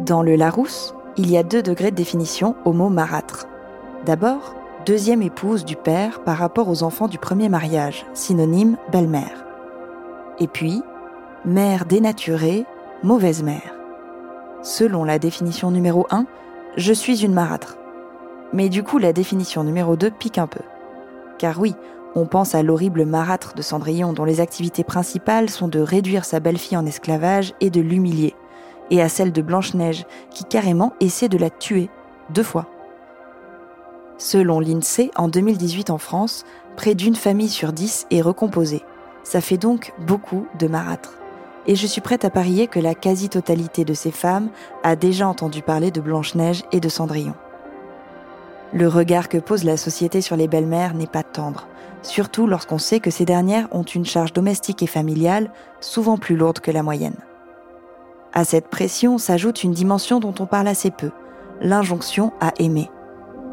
Dans le Larousse, il y a 2 degrés de définition au mot marâtre. D'abord, deuxième épouse du père par rapport aux enfants du premier mariage, synonyme belle-mère. Et puis, mère dénaturée, mauvaise mère. Selon la définition numéro 1, je suis une marâtre. Mais du coup, la définition numéro 2 pique un peu. Car oui, on pense à l'horrible marâtre de Cendrillon dont les activités principales sont de réduire sa belle-fille en esclavage et de l'humilier. Et à celle de Blanche-Neige, qui carrément essaie de la tuer 2 fois. Selon l'INSEE, en 2018 en France, près d'1 famille sur 10 est recomposée. Ça fait donc beaucoup de marâtres. Et je suis prête à parier que la quasi-totalité de ces femmes a déjà entendu parler de Blanche-Neige et de Cendrillon. Le regard que pose la société sur les belles-mères n'est pas tendre, surtout lorsqu'on sait que ces dernières ont une charge domestique et familiale souvent plus lourde que la moyenne. À cette pression s'ajoute une dimension dont on parle assez peu, l'injonction à aimer.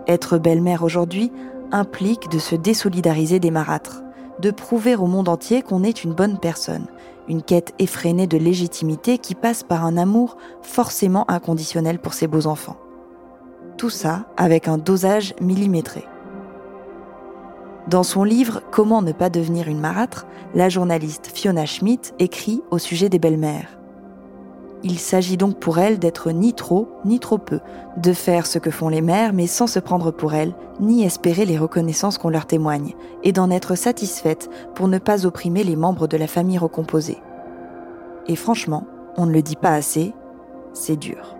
Être belle-mère aujourd'hui implique de se désolidariser des marâtres, de prouver au monde entier qu'on est une bonne personne, une quête effrénée de légitimité qui passe par un amour forcément inconditionnel pour ses beaux enfants. Tout ça avec un dosage millimétré. Dans son livre « Comment ne pas devenir une marâtre », la journaliste Fiona Schmidt écrit au sujet des belles-mères. Il s'agit donc pour elle d'être ni trop, ni trop peu, de faire ce que font les mères, mais sans se prendre pour elles, ni espérer les reconnaissances qu'on leur témoigne, et d'en être satisfaite pour ne pas opprimer les membres de la famille recomposée. Et franchement, on ne le dit pas assez, c'est dur.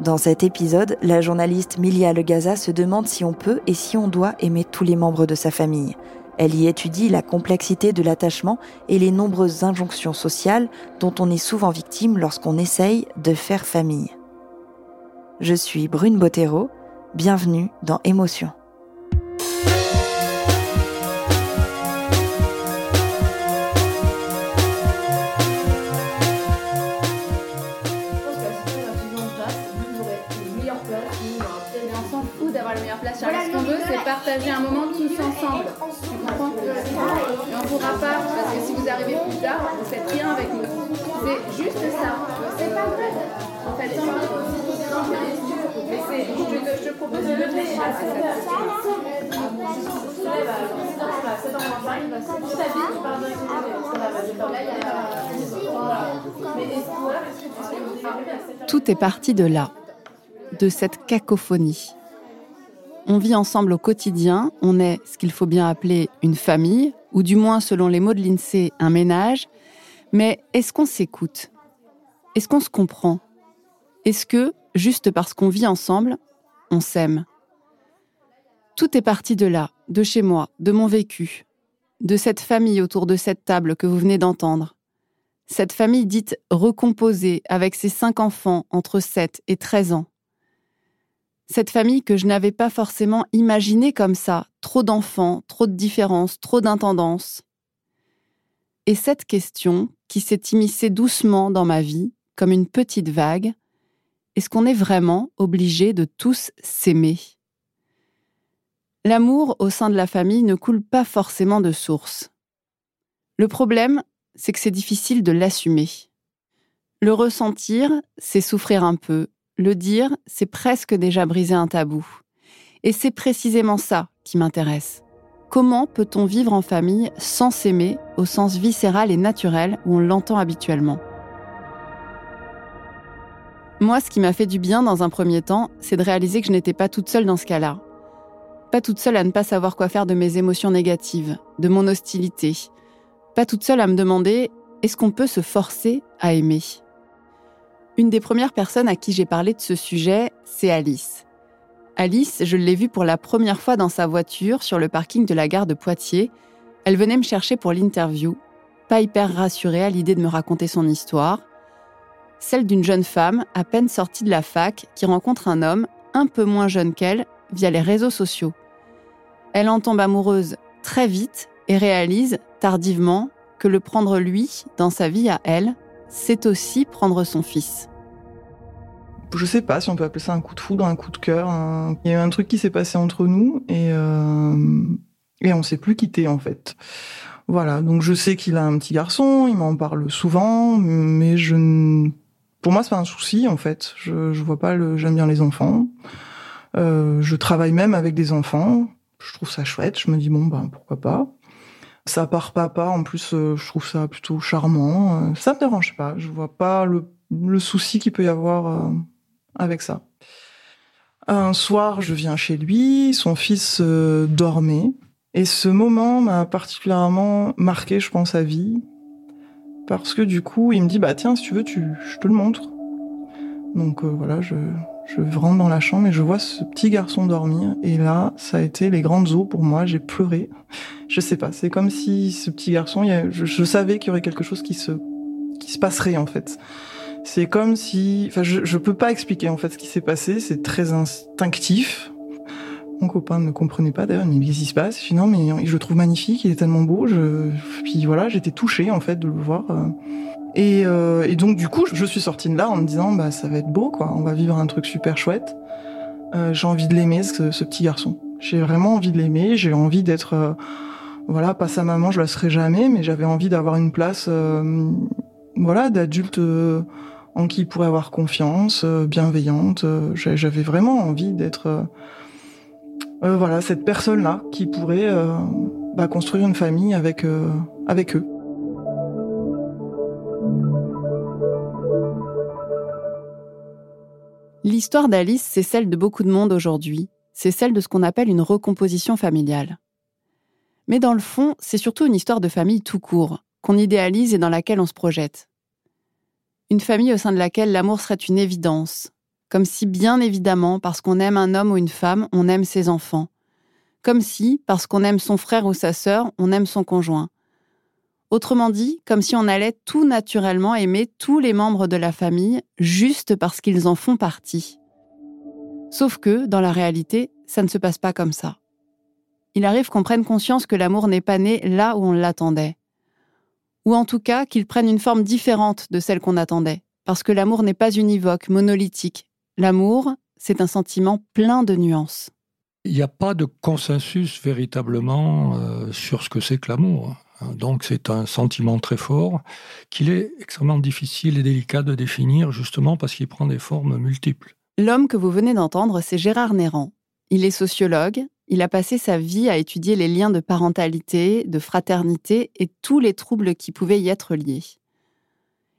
Dans cet épisode, la journaliste Milia Legaza se demande si on peut et si on doit aimer tous les membres de sa famille. Elle y étudie la complexité de l'attachement et les nombreuses injonctions sociales dont on est souvent victime lorsqu'on essaye de faire famille. Je suis Brune Bottero, bienvenue dans Émotions. Partager un moment tous ensemble, tu comprends ? Et on ne pourra pas, parce que si vous arrivez plus tard, vous ne faites rien avec nous. C'est juste ça. C'est pas vrai. En fait, je te propose de le faire. Tout est parti de là, de cette cacophonie. On vit ensemble au quotidien, on est ce qu'il faut bien appeler une famille, ou du moins, selon les mots de l'INSEE, un ménage. Mais est-ce qu'on s'écoute ? Est-ce qu'on se comprend ? Est-ce que, juste parce qu'on vit ensemble, on s'aime ? Tout est parti de là, de chez moi, de mon vécu. de cette famille autour de cette table que vous venez d'entendre. Cette famille dite recomposée avec ses 5 enfants entre 7 et 13 ans. Cette famille que je n'avais pas forcément imaginée comme ça, trop d'enfants, trop de différences, trop d'intendances. Et cette question qui s'est immiscée doucement dans ma vie, comme une petite vague, est-ce qu'on est vraiment obligé de tous s'aimer ? L'amour au sein de la famille ne coule pas forcément de source. Le problème, c'est que c'est difficile de l'assumer. Le ressentir, c'est souffrir un peu. Le dire, c'est presque déjà briser un tabou. Et c'est précisément ça qui m'intéresse. Comment peut-on vivre en famille sans s'aimer au sens viscéral et naturel où on l'entend habituellement ? Moi, ce qui m'a fait du bien dans un premier temps, c'est de réaliser que je n'étais pas toute seule dans ce cas-là. Pas toute seule à ne pas savoir quoi faire de mes émotions négatives, de mon hostilité. Pas toute seule à me demander « est-ce qu'on peut se forcer à aimer ?» Une des premières personnes à qui j'ai parlé de ce sujet, c'est Alice. Alice, je l'ai vue pour la première fois dans sa voiture sur le parking de la gare de Poitiers. Elle venait me chercher pour l'interview, pas hyper rassurée à l'idée de me raconter son histoire. Celle d'une jeune femme à peine sortie de la fac qui rencontre un homme un peu moins jeune qu'elle via les réseaux sociaux. Elle en tombe amoureuse très vite et réalise tardivement que le prendre lui dans sa vie à elle, c'est aussi prendre son fils. Je sais pas si on peut appeler ça un coup de foudre, un coup de cœur. Il y a eu un truc qui s'est passé entre nous et on s'est plus quittés en fait. Voilà, donc je sais qu'il a un petit garçon, il m'en parle souvent, mais pour moi c'est pas un souci en fait. Je vois pas j'aime bien les enfants. Je travaille même avec des enfants. Je trouve ça chouette. Je me dis pourquoi pas. Ça part papa, en plus, je trouve ça plutôt charmant. Ça me dérange pas. Je vois pas le souci qu'il peut y avoir avec ça. Un soir, je viens chez lui, son fils dormait. Et ce moment m'a particulièrement marqué, je pense, à vie. Parce que du coup, il me dit, tiens, si tu veux, je te le montre. Donc voilà, je rentre dans la chambre et je vois ce petit garçon dormir. Et là, ça a été les grandes eaux pour moi. J'ai pleuré. Je sais pas, c'est comme si ce petit garçon... Je savais qu'il y aurait quelque chose qui se passerait, en fait. C'est comme si... Enfin, je peux pas expliquer, en fait, ce qui s'est passé. C'est très instinctif. Mon copain ne comprenait pas, d'ailleurs. Mais qu'est-ce qui se passe ? Je dis, non, mais je le trouve magnifique. Il est tellement beau. Puis voilà, j'étais touchée, en fait, de le voir... Et donc, du coup, je suis sortie de là en me disant, ça va être beau, quoi. On va vivre un truc super chouette. J'ai envie de l'aimer, ce petit garçon. J'ai vraiment envie de l'aimer. J'ai envie d'être, pas sa maman, je la serai jamais, mais j'avais envie d'avoir une place, d'adulte en qui il pourrait avoir confiance, bienveillante. J'avais vraiment envie d'être, cette personne-là qui pourrait construire une famille avec eux. L'histoire d'Alice, c'est celle de beaucoup de monde aujourd'hui. C'est celle de ce qu'on appelle une recomposition familiale. Mais dans le fond, c'est surtout une histoire de famille tout court, qu'on idéalise et dans laquelle on se projette. Une famille au sein de laquelle l'amour serait une évidence. Comme si, bien évidemment, parce qu'on aime un homme ou une femme, on aime ses enfants. Comme si, parce qu'on aime son frère ou sa sœur, on aime son conjoint. Autrement dit, comme si on allait tout naturellement aimer tous les membres de la famille juste parce qu'ils en font partie. Sauf que, dans la réalité, ça ne se passe pas comme ça. Il arrive qu'on prenne conscience que l'amour n'est pas né là où on l'attendait. Ou en tout cas, qu'il prenne une forme différente de celle qu'on attendait. Parce que l'amour n'est pas univoque, monolithique. L'amour, c'est un sentiment plein de nuances. Il n'y a pas de consensus véritablement sur ce que c'est que l'amour. Donc c'est un sentiment très fort qu'il est extrêmement difficile et délicat de définir justement parce qu'il prend des formes multiples. L'homme que vous venez d'entendre, c'est Gérard Neyrand. Il est sociologue, il a passé sa vie à étudier les liens de parentalité, de fraternité et tous les troubles qui pouvaient y être liés.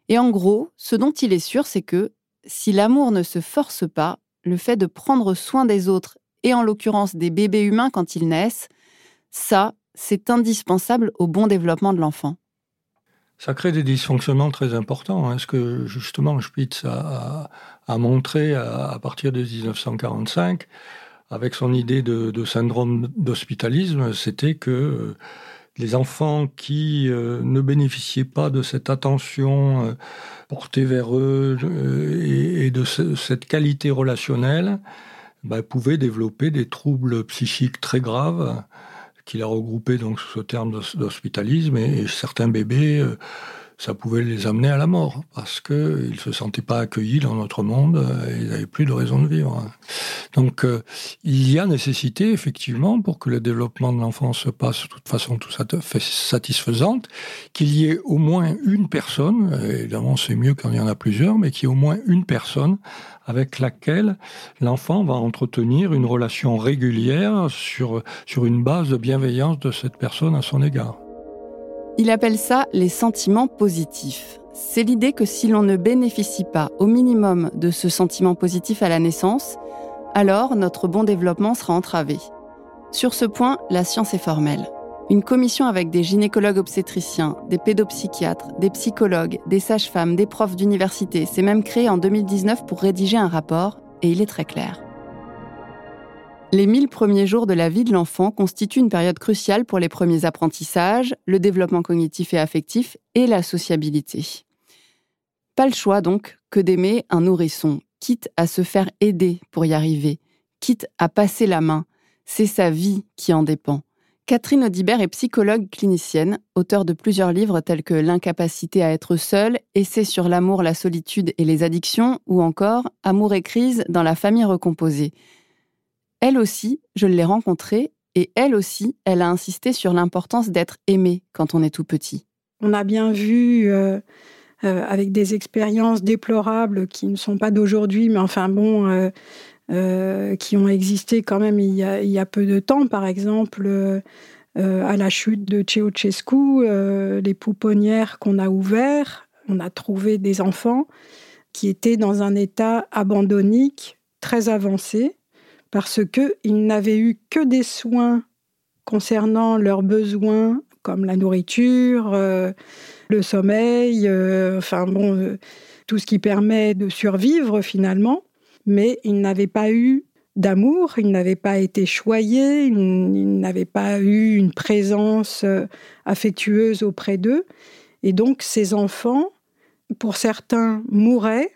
Et en gros, ce dont il est sûr, c'est que si l'amour ne se force pas, le fait de prendre soin des autres et en l'occurrence des bébés humains quand ils naissent, ça, c'est indispensable au bon développement de l'enfant. Ça crée des dysfonctionnements très importants. Hein. Ce que, justement, Spitz a montré à partir de 1945, avec son idée de syndrome d'hospitalisme, c'était que les enfants qui ne bénéficiaient pas de cette attention portée vers eux et de cette qualité relationnelle pouvaient développer des troubles psychiques très graves qu'il a regroupés sous ce terme d'hospitalisme. Et certains bébés, ça pouvait les amener à la mort parce qu'ils ne se sentaient pas accueillis dans notre monde et ils n'avaient plus de raison de vivre. Donc, il y a nécessité, effectivement, pour que le développement de l'enfant se passe de toute façon tout satisfaisante, qu'il y ait au moins une personne, évidemment c'est mieux quand il y en a plusieurs, mais qu'il y ait au moins une personne avec laquelle l'enfant va entretenir une relation régulière sur une base de bienveillance de cette personne à son égard. Il appelle ça les sentiments positifs. C'est l'idée que si l'on ne bénéficie pas au minimum de ce sentiment positif à la naissance, alors notre bon développement sera entravé. Sur ce point, la science est formelle. Une commission avec des gynécologues obstétriciens, des pédopsychiatres, des psychologues, des sages-femmes, des profs d'université s'est même créée en 2019 pour rédiger un rapport, et il est très clair. Les 1000 premiers jours de la vie de l'enfant constituent une période cruciale pour les premiers apprentissages, le développement cognitif et affectif et la sociabilité. Pas le choix donc que d'aimer un nourrisson, quitte à se faire aider pour y arriver, quitte à passer la main. C'est sa vie qui en dépend. Catherine Audibert est psychologue clinicienne, auteure de plusieurs livres tels que L'incapacité à être seule, Essai sur l'amour, la solitude et les addictions ou encore Amour et crise dans la famille recomposée. Elle aussi, je l'ai rencontrée, et elle aussi, elle a insisté sur l'importance d'être aimée quand on est tout petit. On a bien vu, avec des expériences déplorables qui ne sont pas d'aujourd'hui, mais enfin bon, qui ont existé quand même il y a peu de temps, par exemple, à la chute de Ceaușescu, les pouponnières qu'on a ouvertes, on a trouvé des enfants qui étaient dans un état abandonnique très avancé, parce qu'ils n'avaient eu que des soins concernant leurs besoins, comme la nourriture, le sommeil, tout ce qui permet de survivre finalement. Mais ils n'avaient pas eu d'amour, ils n'avaient pas été choyés, ils n'avaient pas eu une présence affectueuse auprès d'eux. Et donc ces enfants, pour certains, mouraient,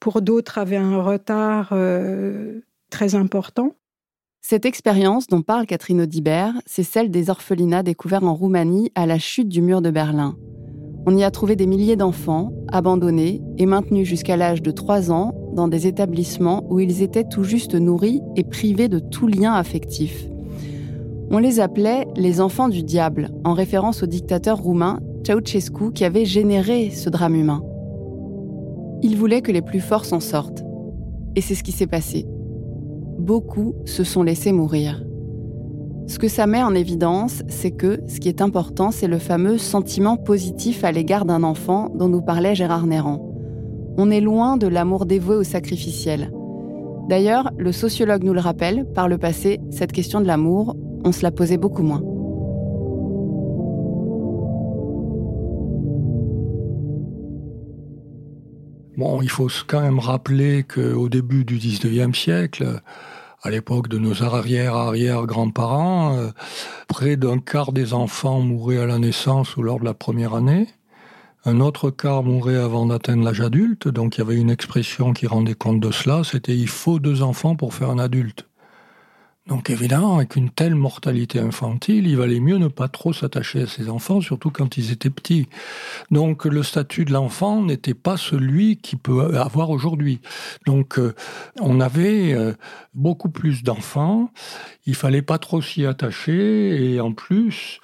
pour d'autres avaient un retard très important. Cette expérience dont parle Catherine Audibert, c'est celle des orphelinats découverts en Roumanie à la chute du mur de Berlin. On y a trouvé des milliers d'enfants, abandonnés et maintenus jusqu'à l'âge de 3 ans dans des établissements où ils étaient tout juste nourris et privés de tout lien affectif. On les appelait « les enfants du diable », en référence au dictateur roumain Ceaușescu qui avait généré ce drame humain. Il voulait que les plus forts s'en sortent. Et c'est ce qui s'est passé. Beaucoup se sont laissés mourir. Ce que ça met en évidence, c'est que ce qui est important, c'est le fameux sentiment positif à l'égard d'un enfant dont nous parlait Gérard Neyrand. On est loin de l'amour dévoué au sacrificiel. D'ailleurs, le sociologue nous le rappelle, par le passé, cette question de l'amour, on se la posait beaucoup moins. Bon, il faut quand même rappeler qu'au début du 19e siècle, à l'époque de nos arrière-arrière-grands-parents, près d'un quart des enfants mouraient à la naissance ou lors de la première année. Un autre quart mourait avant d'atteindre l'âge adulte, donc il y avait une expression qui rendait compte de cela, c'était « il faut 2 enfants pour faire un adulte ». Donc évidemment, avec une telle mortalité infantile, il valait mieux ne pas trop s'attacher à ses enfants, surtout quand ils étaient petits. Donc le statut de l'enfant n'était pas celui qu'il peut avoir aujourd'hui. Donc on avait beaucoup plus d'enfants, il fallait pas trop s'y attacher, et en plus,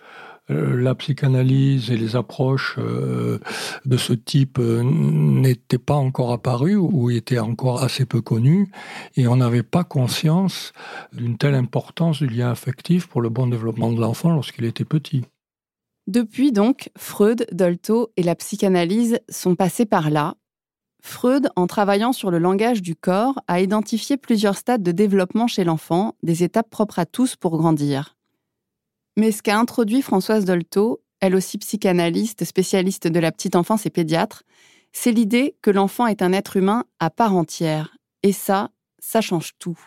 la psychanalyse et les approches de ce type n'étaient pas encore apparues ou étaient encore assez peu connues et on n'avait pas conscience d'une telle importance du lien affectif pour le bon développement de l'enfant lorsqu'il était petit. Depuis donc, Freud, Dolto et la psychanalyse sont passés par là. Freud, en travaillant sur le langage du corps, a identifié plusieurs stades de développement chez l'enfant, des étapes propres à tous pour grandir. Mais ce qu'a introduit Françoise Dolto, elle aussi psychanalyste, spécialiste de la petite enfance et pédiatre, c'est l'idée que l'enfant est un être humain à part entière. Et ça, ça change tout.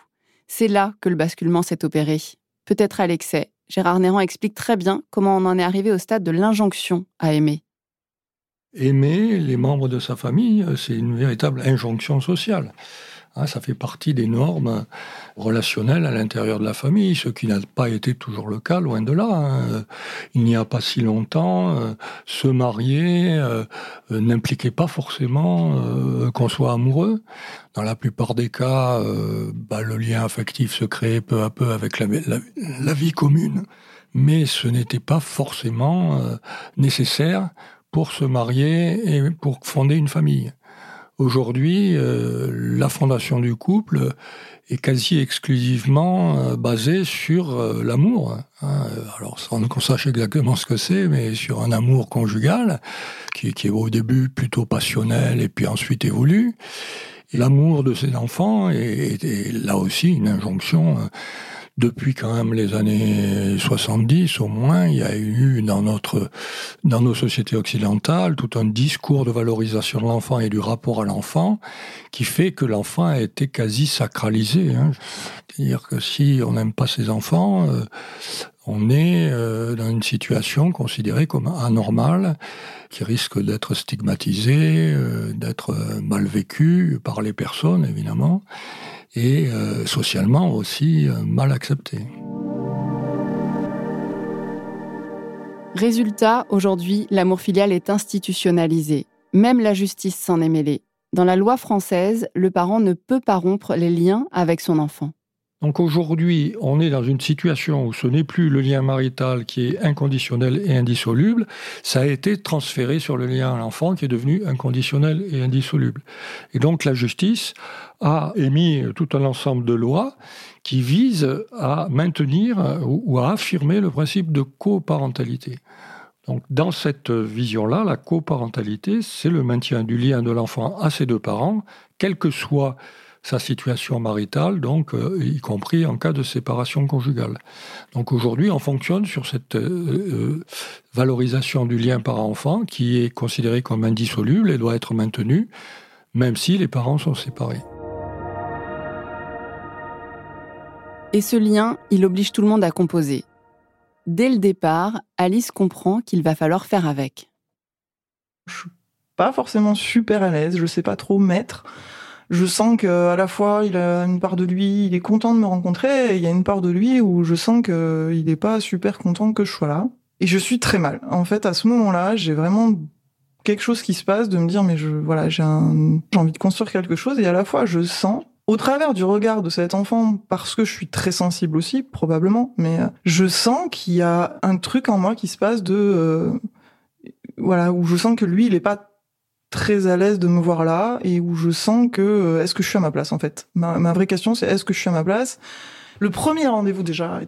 C'est là que le basculement s'est opéré. Peut-être à l'excès, Gérard Neyrand explique très bien comment on en est arrivé au stade de l'injonction à aimer. Aimer les membres de sa famille, c'est une véritable injonction sociale. Ça fait partie des normes relationnelles à l'intérieur de la famille, ce qui n'a pas été toujours le cas, loin de là. Il n'y a pas si longtemps, se marier n'impliquait pas forcément qu'on soit amoureux. Dans la plupart des cas, le lien affectif se créait peu à peu avec la vie commune, mais ce n'était pas forcément nécessaire pour se marier et pour fonder une famille. Aujourd'hui, la fondation du couple est quasi exclusivement basée sur l'amour. Alors, sans qu'on sache exactement ce que c'est, mais sur un amour conjugal, qui est au début plutôt passionnel et puis ensuite évolue. Et l'amour de ses enfants est là aussi une injonction. Depuis quand même les années 70, au moins, il y a eu dans nos sociétés occidentales tout un discours de valorisation de l'enfant et du rapport à l'enfant qui fait que l'enfant a été quasi sacralisé. C'est-à-dire que si on n'aime pas ses enfants, on est dans une situation considérée comme anormale, qui risque d'être stigmatisée, d'être mal vécue par les personnes, évidemment, et socialement aussi mal accepté. Résultat, aujourd'hui, l'amour filial est institutionnalisé. Même la justice s'en est mêlée. Dans la loi française, le parent ne peut pas rompre les liens avec son enfant. Donc aujourd'hui, on est dans une situation où ce n'est plus le lien marital qui est inconditionnel et indissoluble, ça a été transféré sur le lien à l'enfant qui est devenu inconditionnel et indissoluble. Et donc la justice a émis tout un ensemble de lois qui visent à maintenir ou à affirmer le principe de coparentalité. Donc, dans cette vision-là, la coparentalité, c'est le maintien du lien de l'enfant à ses deux parents, quelle que soit sa situation maritale, donc y compris en cas de séparation conjugale. Donc aujourd'hui, on fonctionne sur cette valorisation du lien parent-enfant qui est considérée comme indissoluble et doit être maintenue, même si les parents sont séparés. Et ce lien, il oblige tout le monde à composer. Dès le départ, Alice comprend qu'il va falloir faire avec. Je ne suis pas forcément super à l'aise, je ne sais pas trop mettre. Je sens qu'à la fois, il a une part de lui, il est content de me rencontrer, et il y a une part de lui où je sens qu'il n'est pas super content que je sois là. Et je suis très mal. En fait, à ce moment-là, j'ai vraiment quelque chose qui se passe de me dire, mais j'ai envie de construire quelque chose, et à la fois, je sens, au travers du regard de cet enfant, parce que je suis très sensible aussi, probablement, mais je sens qu'il y a un truc en moi qui se passe où je sens que lui, il n'est pas très à l'aise de me voir là, et où je sens que est-ce que je suis à ma place, en fait. Ma vraie question, c'est est-ce que je suis à ma place. Le premier rendez-vous déjà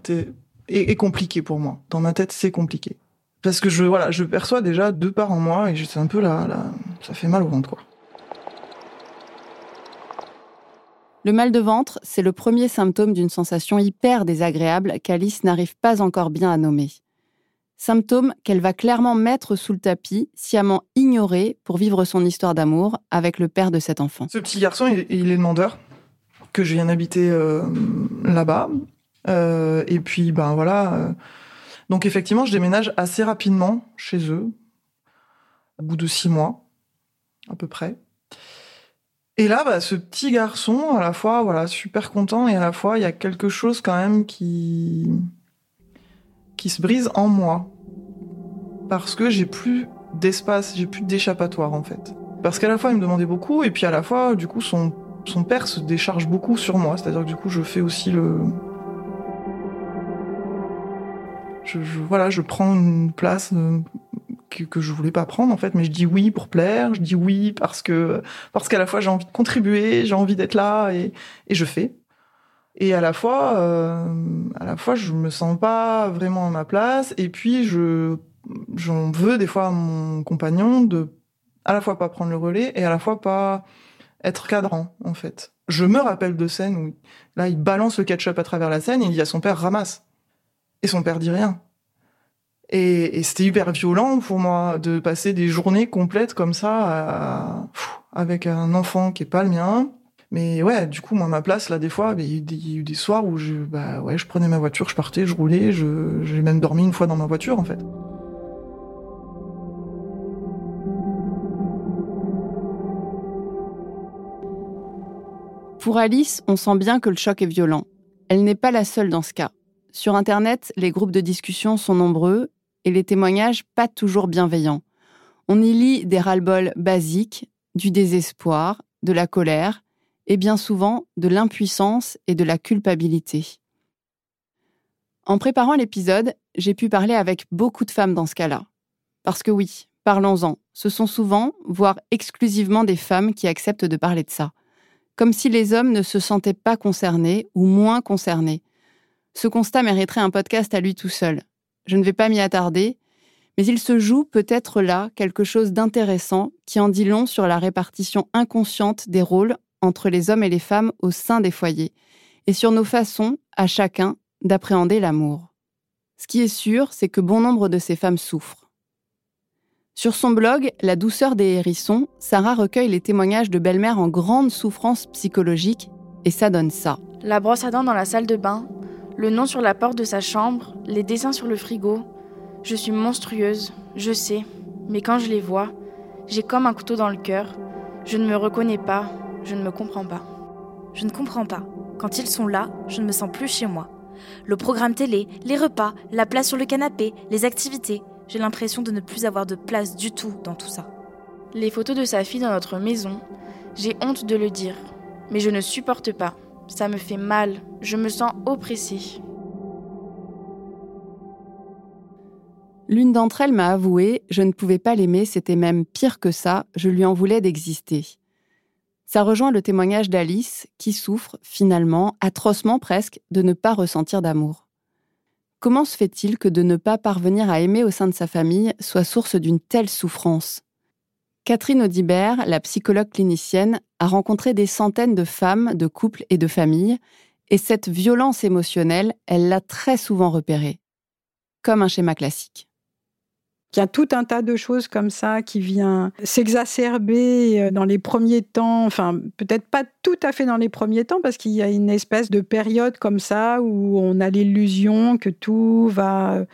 est compliqué pour moi. Dans ma tête, c'est compliqué parce que je perçois déjà deux parts en moi, et c'est un peu là, ça fait mal au ventre, quoi. Le mal de ventre, c'est le premier symptôme d'une sensation hyper désagréable qu'Alice n'arrive pas encore bien à nommer. Symptôme qu'elle va clairement mettre sous le tapis, sciemment ignoré, pour vivre son histoire d'amour avec le père de cet enfant. Ce petit garçon, il est demandeur, que je viens habiter là-bas. Et puis, Donc effectivement, je déménage assez rapidement chez eux, au bout de 6 mois, à peu près. Et là, ce petit garçon, à la fois, super content, et à la fois, il y a quelque chose quand même qui se brise en moi, parce que j'ai plus d'espace, j'ai plus d'échappatoire, en fait. Parce qu'à la fois, il me demandait beaucoup, et puis à la fois, du coup, son père se décharge beaucoup sur moi, c'est-à-dire que du coup, je fais aussi je prends une place que je voulais pas prendre, en fait, mais je dis oui pour plaire, je dis oui parce qu'à la fois, j'ai envie de contribuer, j'ai envie d'être là, et je fais. Et à la fois, je me sens pas vraiment à ma place. Et puis, j'en veux des fois à mon compagnon de à la fois pas prendre le relais et à la fois pas être cadrant, en fait. Je me rappelle de scènes où là, il balance le ketchup à travers la scène et il dit à son père, ramasse. Et son père dit rien. Et c'était hyper violent pour moi de passer des journées complètes comme ça avec un enfant qui est pas le mien, Mais ouais, du coup, moi, ma place, là, des fois, il y a eu des soirs où je prenais ma voiture, je partais, je roulais, j'ai même dormi une fois dans ma voiture, en fait. Pour Alice, on sent bien que le choc est violent. Elle n'est pas la seule dans ce cas. Sur Internet, les groupes de discussion sont nombreux et les témoignages pas toujours bienveillants. On y lit des ras-le-bol basiques, du désespoir, de la colère, et bien souvent de l'impuissance et de la culpabilité. En préparant l'épisode, j'ai pu parler avec beaucoup de femmes dans ce cas-là. Parce que oui, parlons-en, ce sont souvent, voire exclusivement des femmes qui acceptent de parler de ça. Comme si les hommes ne se sentaient pas concernés ou moins concernés. Ce constat mériterait un podcast à lui tout seul. Je ne vais pas m'y attarder, mais il se joue peut-être là quelque chose d'intéressant qui en dit long sur la répartition inconsciente des rôles entre les hommes et les femmes au sein des foyers, et sur nos façons, à chacun, d'appréhender l'amour. Ce qui est sûr, c'est que bon nombre de ces femmes souffrent. Sur son blog « La douceur des hérissons », Sarah recueille les témoignages de belles-mères en grande souffrance psychologique, et ça donne ça. La brosse à dents dans la salle de bain, le nom sur la porte de sa chambre, les dessins sur le frigo. Je suis monstrueuse, je sais, mais quand je les vois, j'ai comme un couteau dans le cœur. Je ne me reconnais pas. Je ne me comprends pas. Je ne comprends pas. Quand ils sont là, je ne me sens plus chez moi. Le programme télé, les repas, la place sur le canapé, les activités. J'ai l'impression de ne plus avoir de place du tout dans tout ça. Les photos de sa fille dans notre maison, j'ai honte de le dire. Mais je ne supporte pas. Ça me fait mal. Je me sens oppressée. L'une d'entre elles m'a avoué, je ne pouvais pas l'aimer, c'était même pire que ça, je lui en voulais d'exister. Ça rejoint le témoignage d'Alice, qui souffre, finalement, atrocement presque, de ne pas ressentir d'amour. Comment se fait-il que de ne pas parvenir à aimer au sein de sa famille soit source d'une telle souffrance ? Catherine Audibert, la psychologue clinicienne, a rencontré des centaines de femmes, de couples et de familles, et cette violence émotionnelle, elle l'a très souvent repérée, comme un schéma classique. Il y a tout un tas de choses comme ça qui vient s'exacerber dans les premiers temps, enfin peut-être pas tout à fait dans les premiers temps parce qu'il y a une espèce de période comme ça où on a l'illusion que tout va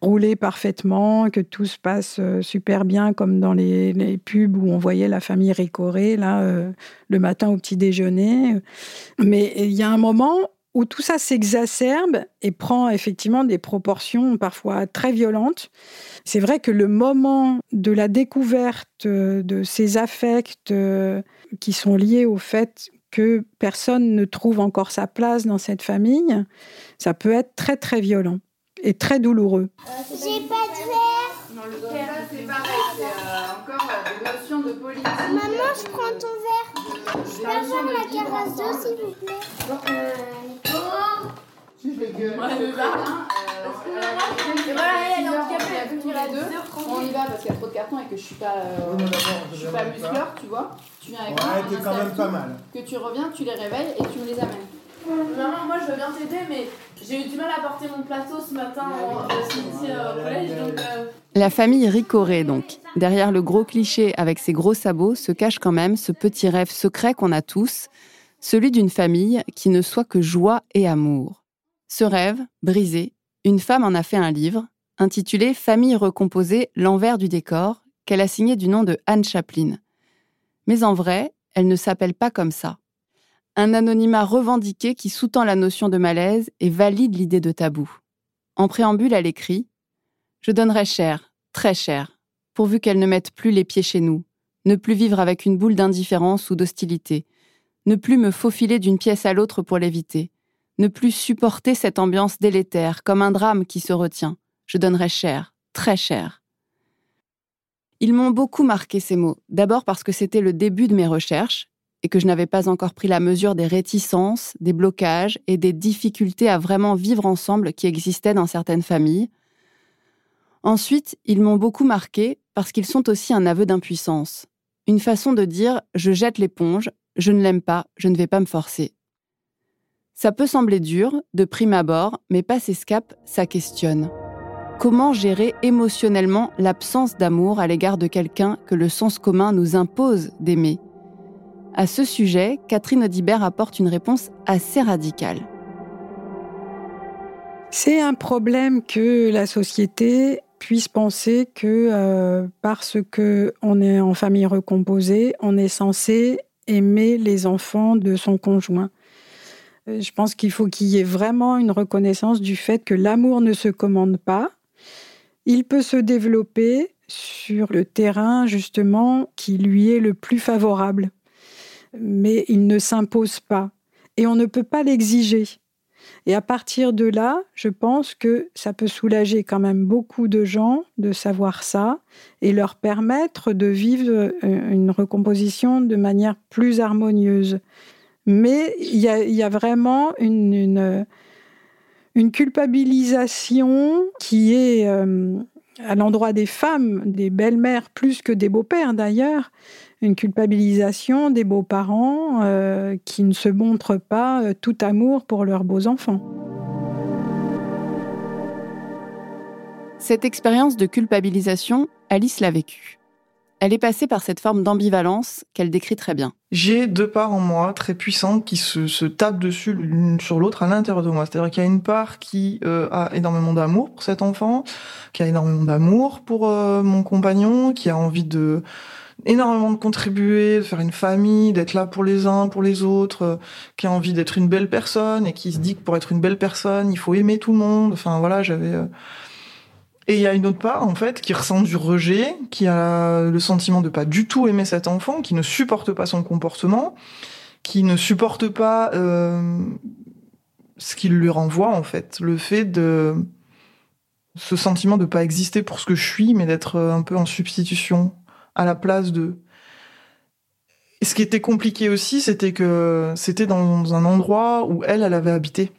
rouler parfaitement, que tout se passe super bien comme dans les pubs où on voyait la famille récorée là, le matin au petit déjeuner. Mais il y a un moment où tout ça s'exacerbe et prend effectivement des proportions parfois très violentes. C'est vrai que le moment de la découverte de ces affects qui sont liés au fait que personne ne trouve encore sa place dans cette famille, ça peut être très très violent et très douloureux. J'ai pas de verre. Non, le verre, c'est pareil, c'est encore des notions de politique. Maman, je prends ton verre. Je peux avoir ma carasse d'eau, s'il vous plaît. Si je les gueule. Moi, je vais pas. On y va parce qu'il y a trop de cartons et que je suis pas muscleur, tu vois. Tu viens avec moi. Ouais, t'es quand même pas mal. Que tu reviens, tu les réveilles et tu me les amènes. Maman, moi je veux bien t'aider, mais j'ai eu du mal à porter mon plateau ce matin au collège. La famille Ricoré, donc. Derrière le gros cliché avec ses gros sabots se cache quand même ce petit rêve secret qu'on a tous, celui d'une famille qui ne soit que joie et amour. Ce rêve, brisé, une femme en a fait un livre, intitulé « Famille recomposée, l'envers du décor », qu'elle a signé du nom de Anne Chapeline. Mais en vrai, elle ne s'appelle pas comme ça. Un anonymat revendiqué qui sous-tend la notion de malaise et valide l'idée de tabou. En préambule, elle écrit « Je donnerais cher, très cher, pourvu qu'elle ne mette plus les pieds chez nous, ne plus vivre avec une boule d'indifférence ou d'hostilité, ne plus me faufiler d'une pièce à l'autre pour l'éviter, ne plus supporter cette ambiance délétère comme un drame qui se retient. Je donnerais cher, très cher. » Ils m'ont beaucoup marqué ces mots, d'abord parce que c'était le début de mes recherches, et que je n'avais pas encore pris la mesure des réticences, des blocages et des difficultés à vraiment vivre ensemble qui existaient dans certaines familles. Ensuite, ils m'ont beaucoup marqué parce qu'ils sont aussi un aveu d'impuissance. Une façon de dire « je jette l'éponge, je ne l'aime pas, je ne vais pas me forcer ». Ça peut sembler dur, de prime abord, mais passer ce cap, ça questionne. Comment gérer émotionnellement l'absence d'amour à l'égard de quelqu'un que le sens commun nous impose d'aimer ? À ce sujet, Catherine Audibert apporte une réponse assez radicale. C'est un problème que la société puisse penser que parce qu'on est en famille recomposée, on est censé aimer les enfants de son conjoint. Je pense qu'il faut qu'il y ait vraiment une reconnaissance du fait que l'amour ne se commande pas. Il peut se développer sur le terrain, justement, qui lui est le plus favorable. Mais il ne s'impose pas. Et on ne peut pas l'exiger. Et à partir de là, je pense que ça peut soulager quand même beaucoup de gens de savoir ça et leur permettre de vivre une recomposition de manière plus harmonieuse. Mais il y a vraiment une culpabilisation qui est à l'endroit des femmes, des belles-mères, plus que des beaux-pères d'ailleurs, une culpabilisation des beaux-parents qui ne se montrent pas tout amour pour leurs beaux-enfants. Cette expérience de culpabilisation, Alice l'a vécue. Elle est passée par cette forme d'ambivalence qu'elle décrit très bien. J'ai deux parts en moi très puissantes qui se tapent dessus l'une sur l'autre à l'intérieur de moi. C'est-à-dire qu'il y a une part qui a énormément d'amour pour cet enfant, qui a énormément d'amour pour mon compagnon, qui a envie de énormément de contribuer, de faire une famille, d'être là pour les uns, pour les autres, qui a envie d'être une belle personne et qui se dit que pour être une belle personne, il faut aimer tout le monde. Enfin voilà, j'avais... Et il y a une autre part, en fait, qui ressent du rejet, qui a le sentiment de pas du tout aimer cet enfant, qui ne supporte pas son comportement, qui ne supporte pas ce qu'il lui renvoie, en fait. Le fait de... ce sentiment de pas exister pour ce que je suis, mais d'être un peu en substitution, à la place de... Et ce qui était compliqué aussi, c'était que c'était dans un endroit où elle avait habité.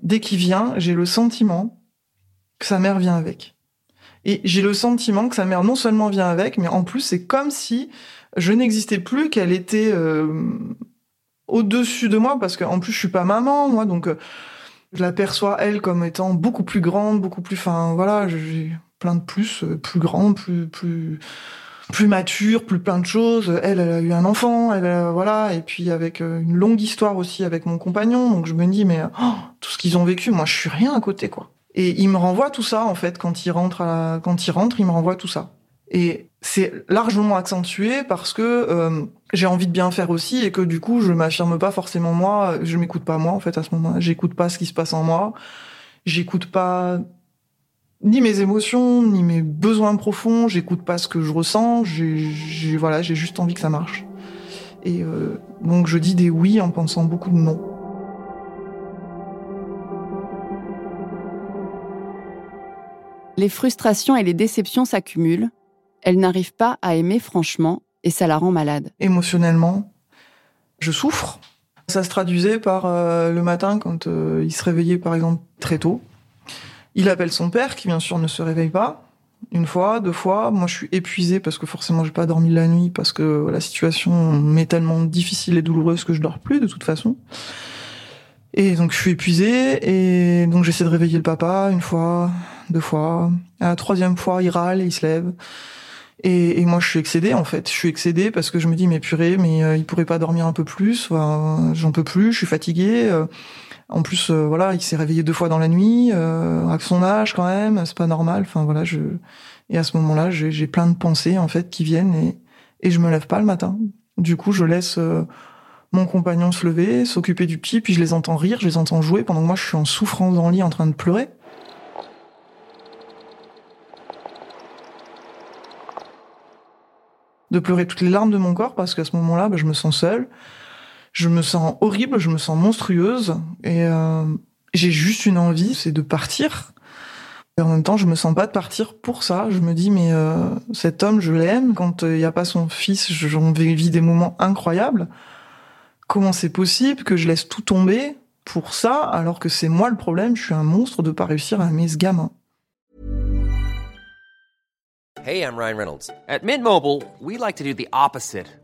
Dès qu'il vient, j'ai le sentiment... que sa mère vient avec. Et j'ai le sentiment que sa mère non seulement vient avec, mais en plus c'est comme si je n'existais plus, qu'elle était au-dessus de moi, parce qu'en plus je suis pas maman, moi, donc je l'aperçois, elle, comme étant beaucoup plus grande, beaucoup plus... Enfin, voilà, j'ai plein de plus grand, plus mature, plus plein de choses. Elle a eu un enfant, voilà, et puis avec une longue histoire aussi avec mon compagnon, donc je me dis, mais tout ce qu'ils ont vécu, moi je suis rien à côté, quoi. Et il me renvoie tout ça, en fait, quand il rentre, il me renvoie tout ça. Et c'est largement accentué parce que j'ai envie de bien faire aussi et que du coup, je m'affirme pas forcément moi, je m'écoute pas moi, en fait, à ce moment-là. J'écoute pas ce qui se passe en moi, j'écoute pas ni mes émotions, ni mes besoins profonds, j'écoute pas ce que je ressens, j'ai juste envie que ça marche. Et donc, je dis des oui en pensant beaucoup de non. Les frustrations et les déceptions s'accumulent. Elle n'arrive pas à aimer franchement et ça la rend malade. Émotionnellement, je souffre. Ça se traduisait par le matin quand il se réveillait, par exemple, très tôt. Il appelle son père qui, bien sûr, ne se réveille pas. Une fois, deux fois. Moi, je suis épuisée parce que forcément, j'ai pas dormi la nuit parce que la situation m'est tellement difficile et douloureuse que je dors plus de toute façon. Et donc, je suis épuisée et donc j'essaie de réveiller le papa une fois... deux fois. À la troisième fois, il râle, il se lève. Et moi, je suis excédée, en fait. Je suis excédée parce que je me dis, mais purée, mais il pourrait pas dormir un peu plus. Enfin, j'en peux plus, je suis fatiguée. En plus, voilà, il s'est réveillé deux fois dans la nuit. À son âge, quand même, c'est pas normal. Enfin, voilà, et à ce moment-là, j'ai plein de pensées, en fait, qui viennent et je me lève pas le matin. Du coup, je laisse mon compagnon se lever, s'occuper du petit, puis je les entends rire, je les entends jouer pendant que moi, je suis en souffrance dans le lit, en train de pleurer. De pleurer toutes les larmes de mon corps, parce qu'à ce moment-là, je me sens seule, je me sens horrible, je me sens monstrueuse, et j'ai juste une envie, c'est de partir. Et en même temps, je me sens pas de partir pour ça. Je me dis, mais cet homme, je l'aime, quand il n'y a pas son fils, j'en vis des moments incroyables. Comment c'est possible que je laisse tout tomber pour ça, alors que c'est moi le problème, je suis un monstre de pas réussir à aimer ce gamin. Hey, I'm Ryan Reynolds. At Mint Mobile, we like to do the opposite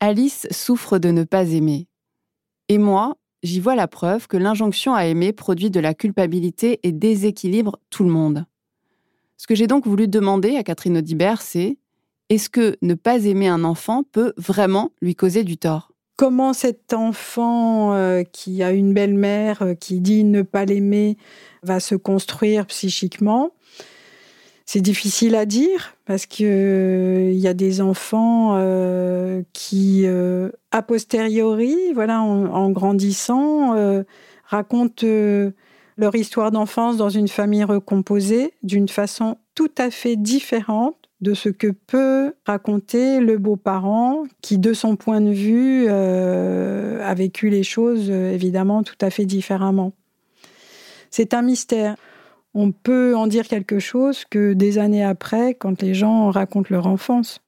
Alice souffre de ne pas aimer. Et moi, j'y vois la preuve que l'injonction à aimer produit de la culpabilité et déséquilibre tout le monde. Ce que j'ai donc voulu demander à Catherine Audibert, c'est « Est-ce que ne pas aimer un enfant peut vraiment lui causer du tort ?» Comment cet enfant qui a une belle-mère qui dit ne pas l'aimer va se construire psychiquement ? C'est difficile à dire parce que y a des enfants qui, a posteriori, voilà, en grandissant, racontent leur histoire d'enfance dans une famille recomposée d'une façon tout à fait différente de ce que peut raconter le beau-parent qui, de son point de vue, a vécu les choses évidemment tout à fait différemment. C'est un mystère. On peut en dire quelque chose que des années après, quand les gens racontent leur enfance.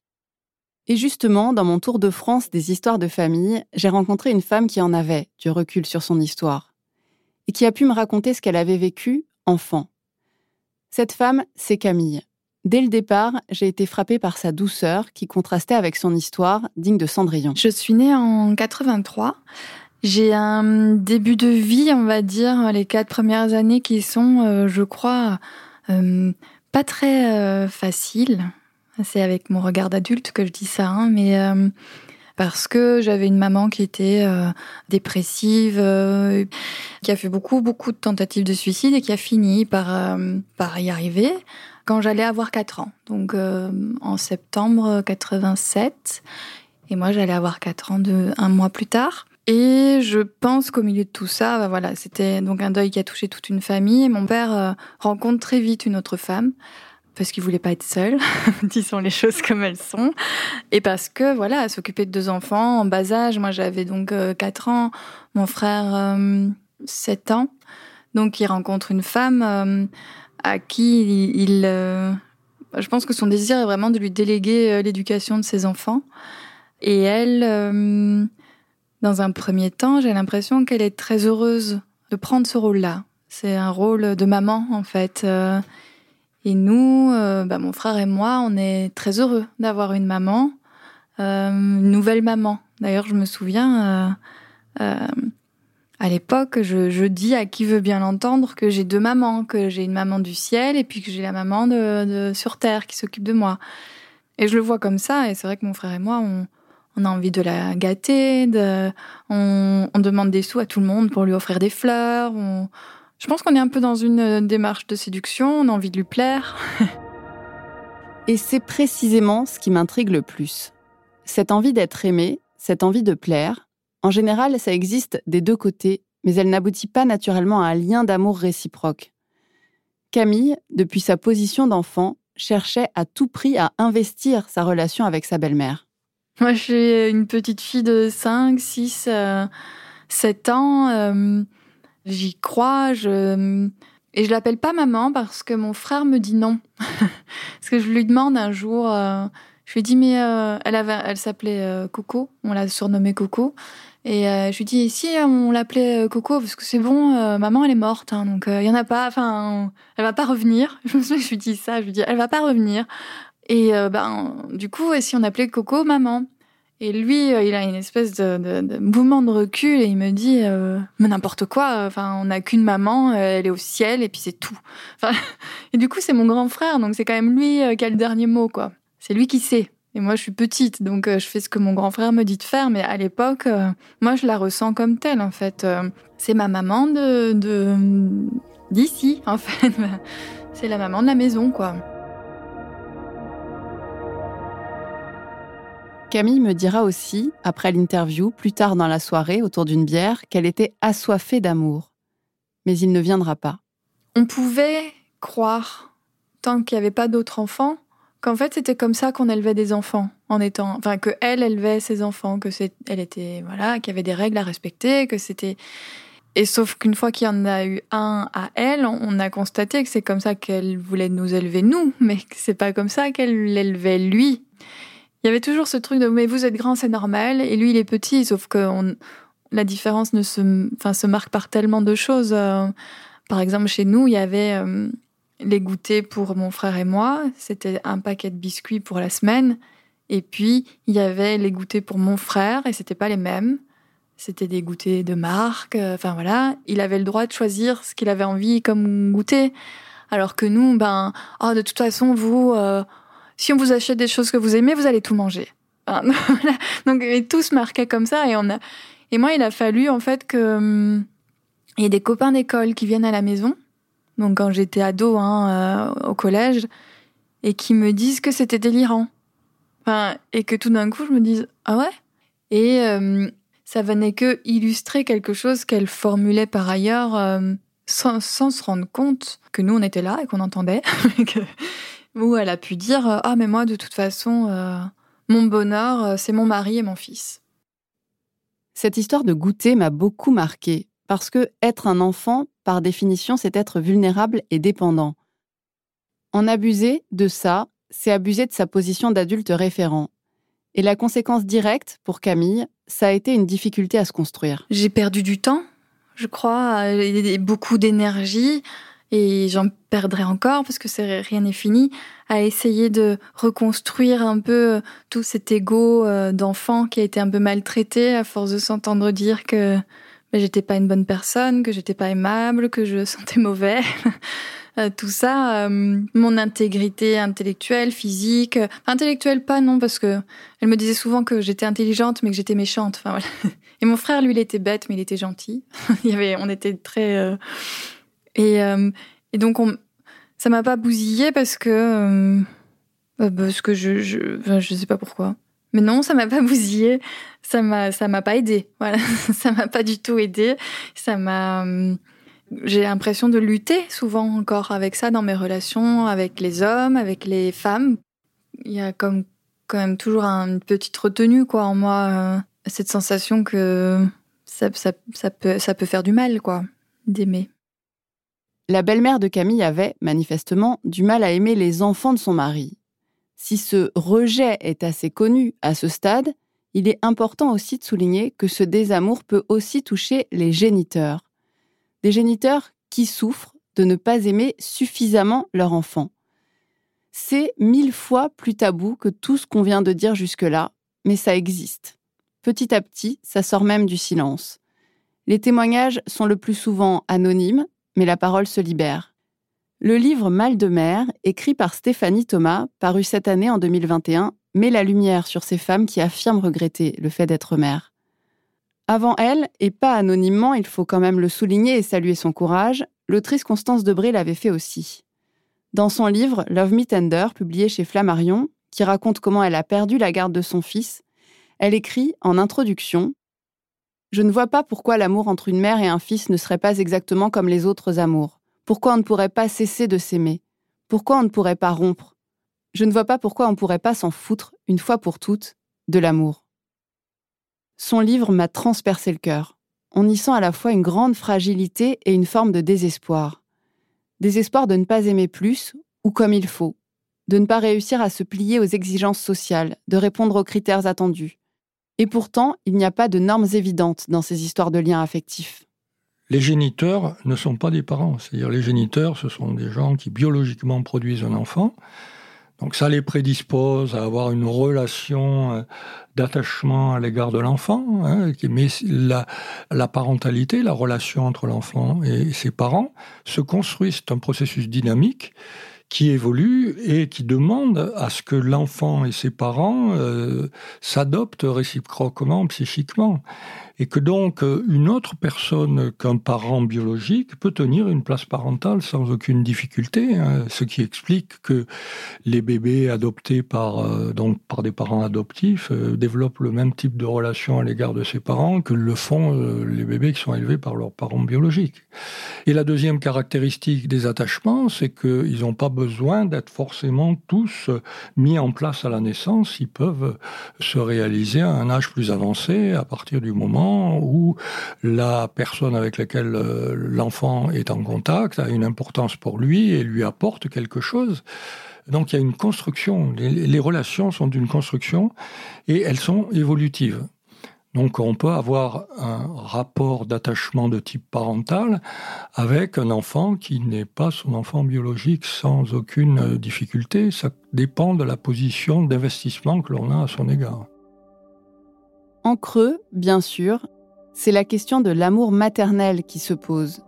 Et justement, dans mon tour de France des histoires de famille, j'ai rencontré une femme qui en avait du recul sur son histoire et qui a pu me raconter ce qu'elle avait vécu enfant. Cette femme, c'est Camille. Dès le départ, j'ai été frappée par sa douceur qui contrastait avec son histoire digne de Cendrillon. Je suis née en 83. J'ai un début de vie, on va dire, les 4 premières années qui sont, je crois, pas très faciles. C'est avec mon regard d'adulte que je dis ça, hein, mais parce que j'avais une maman qui était dépressive, qui a fait beaucoup de tentatives de suicide et qui a fini par y arriver quand j'allais avoir 4 ans. Donc en septembre 87, et moi j'allais avoir 4 ans un mois plus tard. Et je pense qu'au milieu de tout ça, ben voilà, c'était donc un deuil qui a touché toute une famille. Mon père rencontre très vite une autre femme parce qu'il voulait pas être seul, disons les choses comme elles sont, et parce que voilà, s'occuper de 2 enfants en bas âge. Moi, j'avais donc 4 ans, mon frère 7 ans. Donc, il rencontre une femme à qui je pense que son désir est vraiment de lui déléguer l'éducation de ses enfants, et elle. Dans un premier temps, j'ai l'impression qu'elle est très heureuse de prendre ce rôle-là. C'est un rôle de maman, en fait. Et nous, mon frère et moi, on est très heureux d'avoir une maman, une nouvelle maman. D'ailleurs, je me souviens, à l'époque, je dis à qui veut bien l'entendre que j'ai 2 mamans, que j'ai une maman du ciel et puis que j'ai la maman de sur terre qui s'occupe de moi. Et je le vois comme ça, et c'est vrai que mon frère et moi, on a envie de la gâter, on demande des sous à tout le monde pour lui offrir des fleurs. Je pense qu'on est un peu dans une démarche de séduction, on a envie de lui plaire. Et c'est précisément ce qui m'intrigue le plus. Cette envie d'être aimée, cette envie de plaire, en général, ça existe des 2 côtés, mais elle n'aboutit pas naturellement à un lien d'amour réciproque. Camille, depuis sa position d'enfant, cherchait à tout prix à investir sa relation avec sa belle-mère. Moi, je suis une petite fille de 5, 6, 7 ans. J'y crois. Et je l'appelle pas maman parce que mon frère me dit non. Parce que je lui demande un jour... je lui dis, mais elle s'appelait Coco. On l'a surnommée Coco. Et je lui dis, si on l'appelait Coco, parce que c'est bon, maman, elle est morte. Hein, donc, il y en a pas... Enfin, elle va pas revenir. Je me souviens, je lui dis ça. Je lui dis, elle va pas revenir. Et du coup, et si on appelait Coco maman? Et lui, il a une espèce de mouvement de recul et il me dit mais n'importe quoi. Enfin, on n'a qu'une maman, elle est au ciel et puis c'est tout. Enfin, et du coup, c'est mon grand frère, donc c'est quand même lui qui a le dernier mot, quoi. C'est lui qui sait. Et moi, je suis petite, donc je fais ce que mon grand frère me dit de faire. Mais à l'époque, moi, je la ressens comme telle, en fait. C'est ma maman d'ici, en fait. C'est la maman de la maison, quoi. Camille me dira aussi, après l'interview, plus tard dans la soirée, autour d'une bière, qu'elle était assoiffée d'amour. Mais il ne viendra pas. On pouvait croire, tant qu'il n'y avait pas d'autres enfants, qu'en fait, c'était comme ça qu'on élevait des enfants, qu'elle élevait ses enfants, qu'elle était, voilà, qu'il y avait des règles à respecter, que c'était... Et sauf qu'une fois qu'il y en a eu un à elle, on a constaté que c'est comme ça qu'elle voulait nous élever, nous, mais que c'est pas comme ça qu'elle l'élevait, lui. Il y avait toujours ce truc de mais vous êtes grand, c'est normal, et lui il est petit, sauf que la différence se marque par tellement de choses. Par exemple, chez nous, il y avait les goûters pour mon frère et moi, c'était un paquet de biscuits pour la semaine, et puis il y avait les goûters pour mon frère, et c'était pas les mêmes. C'était des goûters de marque, voilà. Il avait le droit de choisir ce qu'il avait envie comme goûter. Alors que nous, de toute façon, vous, si on vous achète des choses que vous aimez, vous allez tout manger. Donc, tout se marquait comme ça. Et moi, il a fallu, en fait, que il y ait des copains d'école qui viennent à la maison. Donc, quand j'étais ado, au collège, et qui me disent que c'était délirant. Et que tout d'un coup, je me dise, ah ouais? Et, ça venait que illustrer quelque chose qu'elle formulait par ailleurs sans se rendre compte que nous, on était là et qu'on entendait. Où elle a pu dire « Ah, mais moi, de toute façon, mon bonheur, c'est mon mari et mon fils. » Cette histoire de goûter m'a beaucoup marquée, parce que être un enfant, par définition, c'est être vulnérable et dépendant. En abuser de ça, c'est abuser de sa position d'adulte référent. Et la conséquence directe, pour Camille, ça a été une difficulté à se construire. J'ai perdu du temps, je crois, et beaucoup d'énergie, et j'en perdrai encore, parce que rien n'est fini, à essayer de reconstruire un peu tout cet égo d'enfant qui a été un peu maltraité, à force de s'entendre dire que j'étais pas une bonne personne, que j'étais pas aimable, que je sentais mauvais... Tout ça, mon intégrité intellectuelle, physique... intellectuelle, pas, non, parce que elle me disait souvent que j'étais intelligente, mais que j'étais méchante. Voilà. Et mon frère, lui, il était bête, mais il était gentil. On était très... Et donc, ça m'a pas bousillée parce que je sais pas pourquoi. Mais non, ça m'a pas bousillée. Ça m'a pas aidée. Voilà. Ça m'a pas du tout aidée. J'ai l'impression de lutter souvent encore avec ça dans mes relations avec les hommes, avec les femmes. Il y a comme quand même toujours une petite retenue en moi, cette sensation que ça peut faire du mal d'aimer. La belle-mère de Camille avait manifestement du mal à aimer les enfants de son mari. Si ce rejet est assez connu à ce stade, il est important aussi de souligner que ce désamour peut aussi toucher les géniteurs. Des géniteurs qui souffrent de ne pas aimer suffisamment leur enfant. C'est 1000 fois plus tabou que tout ce qu'on vient de dire jusque-là, mais ça existe. Petit à petit, ça sort même du silence. Les témoignages sont le plus souvent anonymes, mais la parole se libère. Le livre « Mal de mer », écrit par Stéphanie Thomas, paru cette année en 2021, met la lumière sur ces femmes qui affirment regretter le fait d'être mère. Avant elle, et pas anonymement, il faut quand même le souligner et saluer son courage, l'autrice Constance Debré l'avait fait aussi. Dans son livre « Love Me Tender », publié chez Flammarion, qui raconte comment elle a perdu la garde de son fils, elle écrit en introduction « Je ne vois pas pourquoi l'amour entre une mère et un fils ne serait pas exactement comme les autres amours. Pourquoi on ne pourrait pas cesser de s'aimer? Pourquoi on ne pourrait pas rompre? Je ne vois pas pourquoi on ne pourrait pas s'en foutre, une fois pour toutes, de l'amour. » Son livre m'a transpercé le cœur. On y sent à la fois une grande fragilité et une forme de désespoir. Désespoir de ne pas aimer plus, ou comme il faut. De ne pas réussir à se plier aux exigences sociales, de répondre aux critères attendus. Et pourtant, il n'y a pas de normes évidentes dans ces histoires de liens affectifs. Les géniteurs ne sont pas des parents. C'est-à-dire les géniteurs, ce sont des gens qui biologiquement produisent un enfant. Donc ça les prédispose à avoir une relation d'attachement à l'égard de l'enfant, mais la parentalité, la relation entre l'enfant et ses parents se construit. C'est un processus dynamique qui évolue et qui demande à ce que l'enfant et ses parents s'adoptent réciproquement, psychiquement. Et que donc, une autre personne qu'un parent biologique peut tenir une place parentale sans aucune difficulté, ce qui explique que les bébés adoptés par des parents adoptifs développent le même type de relation à l'égard de ses parents que le font les bébés qui sont élevés par leurs parents biologiques. Et la deuxième caractéristique des attachements, c'est qu'ils n'ont pas besoin d'être forcément tous mis en place à la naissance. Ils peuvent se réaliser à un âge plus avancé, à partir du moment où la personne avec laquelle l'enfant est en contact a une importance pour lui et lui apporte quelque chose. Donc il y a une construction, les relations sont d'une construction et elles sont évolutives. Donc on peut avoir un rapport d'attachement de type parental avec un enfant qui n'est pas son enfant biologique sans aucune difficulté. Ça dépend de la position d'investissement que l'on a à son égard. En creux, bien sûr, c'est la question de l'amour maternel qui se pose.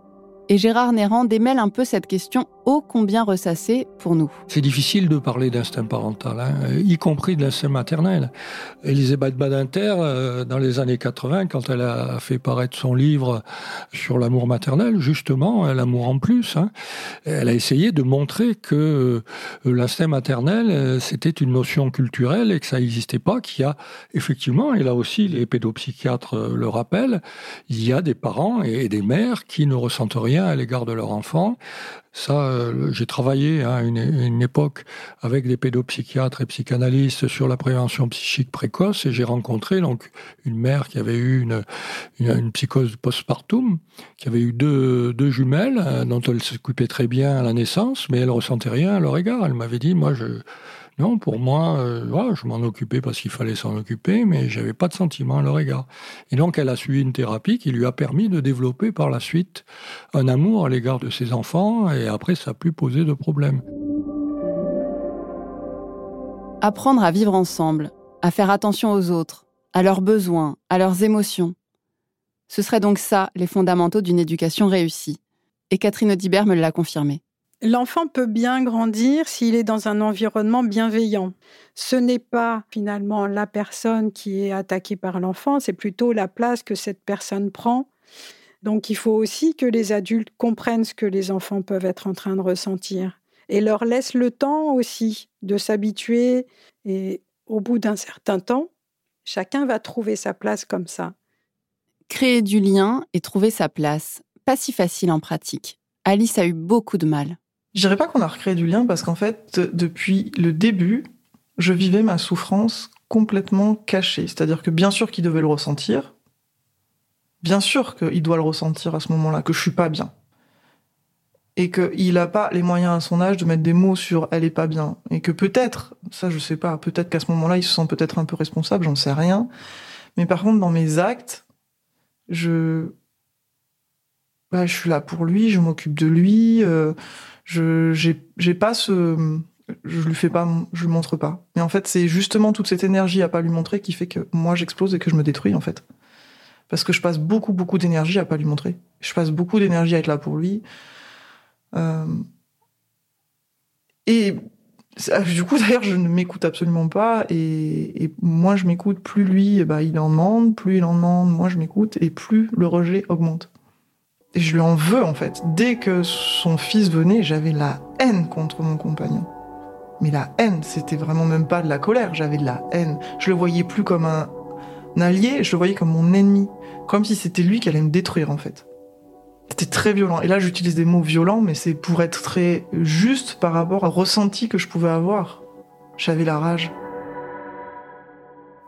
Et Gérard Neyrand démêle un peu cette question ô combien ressassée pour nous. C'est difficile de parler d'instinct parental, y compris de l'instinct maternel. Elisabeth Badinter, dans les années 80, quand elle a fait paraître son livre sur l'amour maternel, justement, l'amour en plus, elle a essayé de montrer que l'instinct maternel, c'était une notion culturelle et que ça n'existait pas, qu'il y a effectivement, et là aussi les pédopsychiatres le rappellent, il y a des parents et des mères qui ne ressentent rien à l'égard de leur enfant. Ça, j'ai travaillé à une époque avec des pédopsychiatres et psychanalystes sur la prévention psychique précoce et j'ai rencontré donc une mère qui avait eu une psychose postpartum, qui avait eu deux jumelles dont elle s'occupait très bien à la naissance, mais elle ne ressentait rien à leur égard. Elle m'avait dit, je m'en occupais parce qu'il fallait s'en occuper, mais je n'avais pas de sentiment à leur égard. Et donc, elle a suivi une thérapie qui lui a permis de développer par la suite un amour à l'égard de ses enfants, et après, ça n'a plus posé de problème. Apprendre à vivre ensemble, à faire attention aux autres, à leurs besoins, à leurs émotions. Ce serait donc ça, les fondamentaux d'une éducation réussie. Et Catherine Audibert me l'a confirmé. L'enfant peut bien grandir s'il est dans un environnement bienveillant. Ce n'est pas finalement la personne qui est attaquée par l'enfant, c'est plutôt la place que cette personne prend. Donc il faut aussi que les adultes comprennent ce que les enfants peuvent être en train de ressentir et leur laissent le temps aussi de s'habituer. Et au bout d'un certain temps, chacun va trouver sa place comme ça. Créer du lien et trouver sa place, pas si facile en pratique. Alice a eu beaucoup de mal. Je dirais pas qu'on a recréé du lien parce qu'en fait, depuis le début, je vivais ma souffrance complètement cachée. C'est-à-dire que bien sûr qu'il devait le ressentir, bien sûr qu'il doit le ressentir à ce moment-là, que je suis pas bien. Et qu'il a pas les moyens à son âge de mettre des mots sur « elle est pas bien ». Et que peut-être, ça je sais pas, peut-être qu'à ce moment-là, il se sent peut-être un peu responsable, j'en sais rien. Mais par contre, dans mes actes, je suis là pour lui, je m'occupe de lui... Je lui fais pas, je lui montre pas. Mais en fait, c'est justement toute cette énergie à pas lui montrer qui fait que moi j'explose et que je me détruis en fait. Parce que je passe beaucoup d'énergie à pas lui montrer. Je passe beaucoup d'énergie à être là pour lui. Et du coup, d'ailleurs, je ne m'écoute absolument pas. Et moins je m'écoute, plus lui, il en demande, moins je m'écoute et plus le rejet augmente. Et je lui en veux, en fait. Dès que son fils venait, j'avais la haine contre mon compagnon. Mais la haine, c'était vraiment même pas de la colère, j'avais de la haine. Je le voyais plus comme un allié, je le voyais comme mon ennemi. Comme si c'était lui qui allait me détruire, en fait. C'était très violent. Et là, j'utilise des mots violents, mais c'est pour être très juste par rapport au ressenti que je pouvais avoir. J'avais la rage.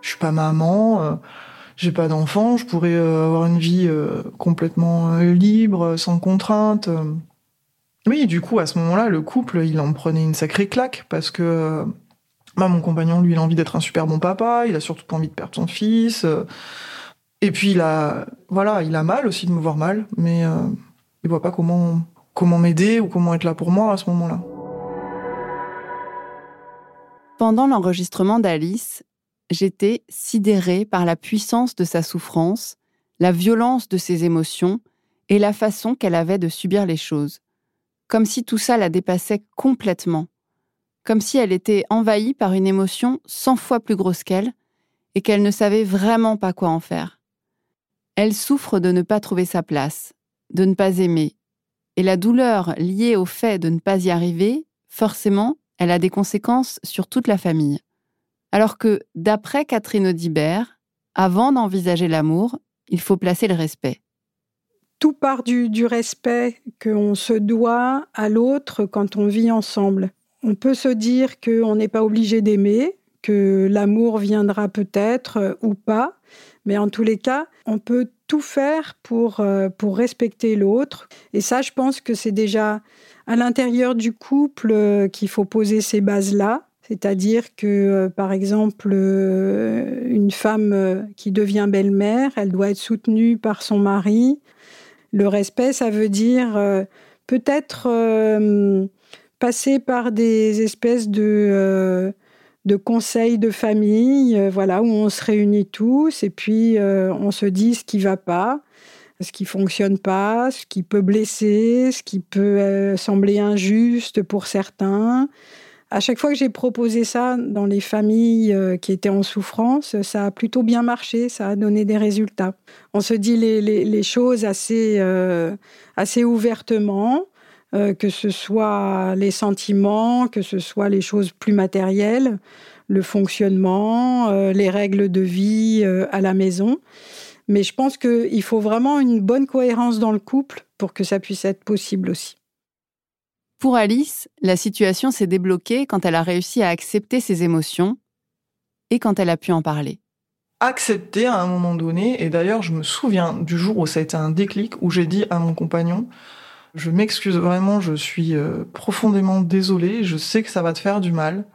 Je suis pas maman... J'ai pas d'enfant, je pourrais avoir une vie complètement libre, sans contrainte. Oui, du coup, à ce moment-là, le couple, il en prenait une sacrée claque, parce que mon compagnon, lui, il a envie d'être un super bon papa, il a surtout pas envie de perdre son fils. Et puis, il a mal aussi de me voir mal, mais il voit pas comment m'aider ou comment être là pour moi à ce moment-là. Pendant l'enregistrement d'Alice, j'étais sidérée par la puissance de sa souffrance, la violence de ses émotions et la façon qu'elle avait de subir les choses. Comme si tout ça la dépassait complètement. Comme si elle était envahie par une émotion 100 fois plus grosse qu'elle et qu'elle ne savait vraiment pas quoi en faire. Elle souffre de ne pas trouver sa place, de ne pas aimer. Et la douleur liée au fait de ne pas y arriver, forcément, elle a des conséquences sur toute la famille. Alors que, d'après Catherine Audibert, avant d'envisager l'amour, il faut placer le respect. Tout part du respect qu'on se doit à l'autre quand on vit ensemble. On peut se dire qu'on n'est pas obligé d'aimer, que l'amour viendra peut-être ou pas, mais en tous les cas, on peut tout faire pour respecter l'autre. Et ça, je pense que c'est déjà à l'intérieur du couple qu'il faut poser ces bases-là. C'est-à-dire que, par exemple, une femme qui devient belle-mère, elle doit être soutenue par son mari. Le respect, ça veut dire peut-être passer par des espèces de conseils de famille, voilà, où on se réunit tous et puis on se dit ce qui ne va pas, ce qui ne fonctionne pas, ce qui peut blesser, ce qui peut sembler injuste pour certains. À chaque fois que j'ai proposé ça dans les familles qui étaient en souffrance, ça a plutôt bien marché, ça a donné des résultats. On se dit les choses assez ouvertement, que ce soit les sentiments, que ce soit les choses plus matérielles, le fonctionnement, les règles de vie à la maison. Mais je pense qu'il faut vraiment une bonne cohérence dans le couple pour que ça puisse être possible aussi. Pour Alice, la situation s'est débloquée quand elle a réussi à accepter ses émotions et quand elle a pu en parler. Accepter à un moment donné, et d'ailleurs je me souviens du jour où ça a été un déclic, où j'ai dit à mon compagnon « Je m'excuse vraiment, je suis profondément désolée, je sais que ça va te faire du mal,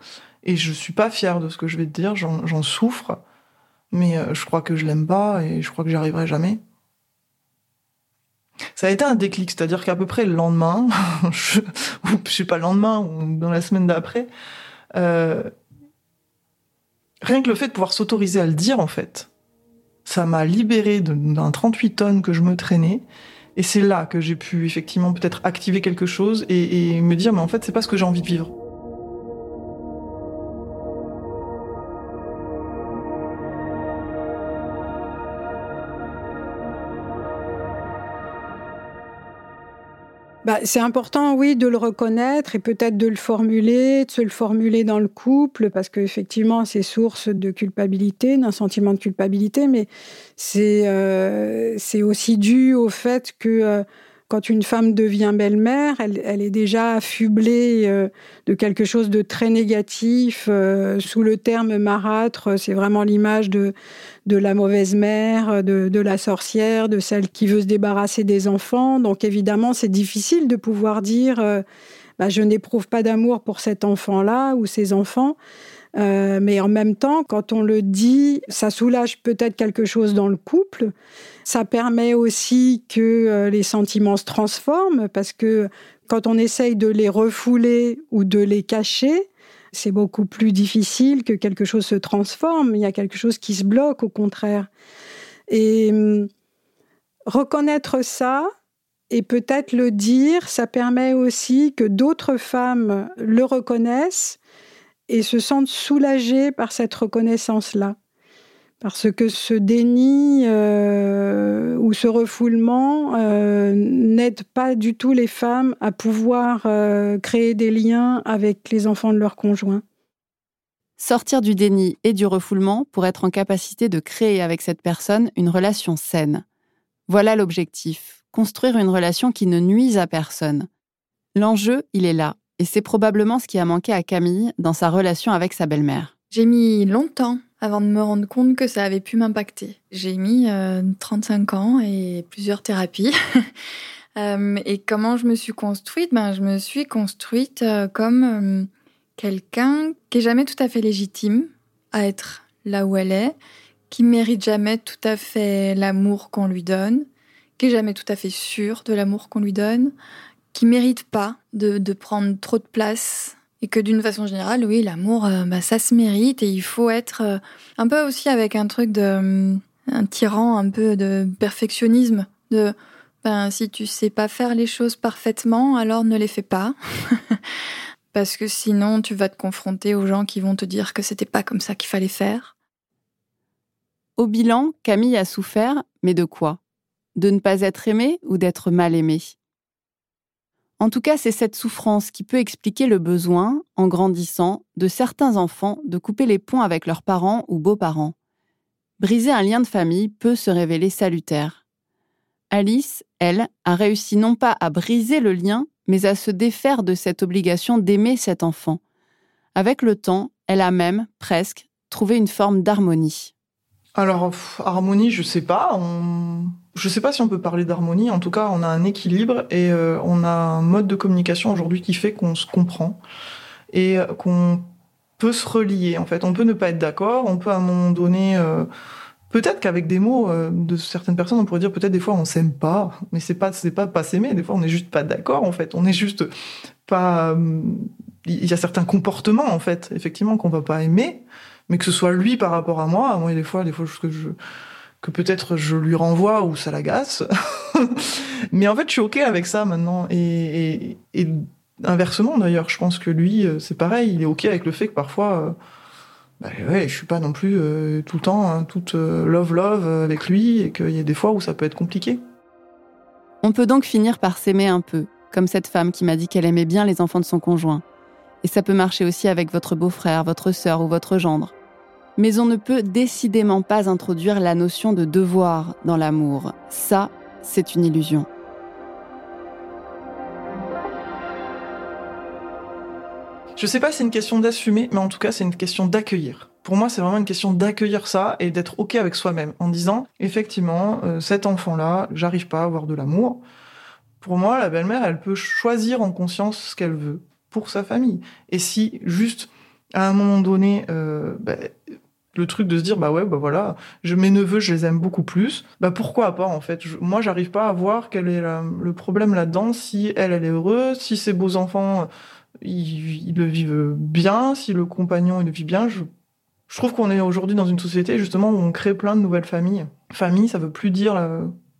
et je suis pas fière de ce que je vais te dire, j'en souffre, mais je crois que je l'aime pas et je crois que j'y arriverai jamais. » Ça a été un déclic, c'est-à-dire qu'à peu près le lendemain, je sais pas, le lendemain ou dans la semaine d'après, rien que le fait de pouvoir s'autoriser à le dire, en fait, ça m'a libérée d'un 38 tonnes que je me traînais, et c'est là que j'ai pu effectivement peut-être activer quelque chose et me dire, mais en fait, c'est pas ce que j'ai envie de vivre. C'est important, oui, de le reconnaître et peut-être de le formuler, de se le formuler dans le couple, parce qu'effectivement, c'est source de culpabilité, d'un sentiment de culpabilité, mais c'est aussi dû au fait que quand une femme devient belle-mère, elle est déjà affublée de quelque chose de très négatif. Sous le terme marâtre, c'est vraiment l'image de la mauvaise mère, de la sorcière, de celle qui veut se débarrasser des enfants. Donc évidemment, c'est difficile de pouvoir dire je n'éprouve pas d'amour pour cet enfant-là ou ces enfants. Mais en même temps, quand on le dit, ça soulage peut-être quelque chose dans le couple. Ça permet aussi que les sentiments se transforment, parce que quand on essaye de les refouler ou de les cacher, c'est beaucoup plus difficile que quelque chose se transforme. Il y a quelque chose qui se bloque, au contraire. Et reconnaître ça et peut-être le dire, ça permet aussi que d'autres femmes le reconnaissent et se sentent soulagées par cette reconnaissance-là. Parce que ce déni ou ce refoulement n'aide pas du tout les femmes à pouvoir créer des liens avec les enfants de leur conjoint. Sortir du déni et du refoulement pour être en capacité de créer avec cette personne une relation saine. Voilà l'objectif, construire une relation qui ne nuise à personne. L'enjeu, il est là. Et c'est probablement ce qui a manqué à Camille dans sa relation avec sa belle-mère. J'ai mis longtemps avant de me rendre compte que ça avait pu m'impacter. J'ai mis 35 ans et plusieurs thérapies. Et comment je me suis construite ? Je me suis construite comme quelqu'un qui n'est jamais tout à fait légitime à être là où elle est, qui ne mérite jamais tout à fait l'amour qu'on lui donne, qui n'est jamais tout à fait sûre de l'amour qu'on lui donne, qui ne mérite pas de prendre trop de place, et que d'une façon générale, oui, l'amour, ça se mérite, et il faut être un peu aussi avec un truc un tyran, un peu de perfectionnisme, si tu sais pas faire les choses parfaitement, alors ne les fais pas, parce que sinon tu vas te confronter aux gens qui vont te dire que c'était pas comme ça qu'il fallait faire. Au bilan, Camille a souffert, mais de quoi ? De ne pas être aimée ou d'être mal aimée ? En tout cas, c'est cette souffrance qui peut expliquer le besoin, en grandissant, de certains enfants de couper les ponts avec leurs parents ou beaux-parents. Briser un lien de famille peut se révéler salutaire. Alice, elle, a réussi non pas à briser le lien, mais à se défaire de cette obligation d'aimer cet enfant. Avec le temps, Elle a même, presque, trouvé une forme d'harmonie. Alors, harmonie, je sais pas. Je sais pas si on peut parler d'harmonie. En tout cas, on a un équilibre et on a un mode de communication aujourd'hui qui fait qu'on se comprend et qu'on peut se relier. En fait, on peut ne pas être d'accord. On peut, à un moment donné... Peut-être qu'avec des mots de certaines personnes, on pourrait dire peut-être des fois on s'aime pas, mais c'est pas s'aimer. Des fois on n'est juste pas d'accord en fait. On est juste pas. Il y a certains comportements en fait, effectivement qu'on va pas aimer, mais que ce soit lui par rapport à moi. Moi des fois que peut-être je lui renvoie ou ça l'agace. Mais en fait je suis ok avec ça maintenant et inversement d'ailleurs, je pense que lui c'est pareil. Il est ok avec le fait que parfois. Je suis pas non plus tout le temps toute love avec lui et qu'il y a des fois où ça peut être compliqué. On peut donc finir par s'aimer un peu, comme cette femme qui m'a dit qu'elle aimait bien les enfants de son conjoint. Et ça peut marcher aussi avec votre beau-frère, votre sœur ou votre gendre. Mais on ne peut décidément pas introduire la notion de devoir dans l'amour. Ça, c'est une illusion. Je sais pas si c'est une question d'assumer, mais en tout cas, c'est une question d'accueillir. Pour moi, c'est vraiment une question d'accueillir ça et d'être OK avec soi-même en disant, effectivement, cet enfant-là, j'arrive pas à avoir de l'amour. Pour moi, la belle-mère, elle peut choisir en conscience ce qu'elle veut pour sa famille. Et si, juste, à un moment donné, le truc de se dire, voilà, mes neveux, je les aime beaucoup plus, pourquoi pas, en fait. Moi, j'arrive pas à voir quel est le problème là-dedans, si elle est heureuse, si ses beaux-enfants... Ils le vivent bien, si le compagnon il le vit bien. Je trouve qu'on est aujourd'hui dans une société justement où on crée plein de nouvelles familles. Famille, ça veut plus dire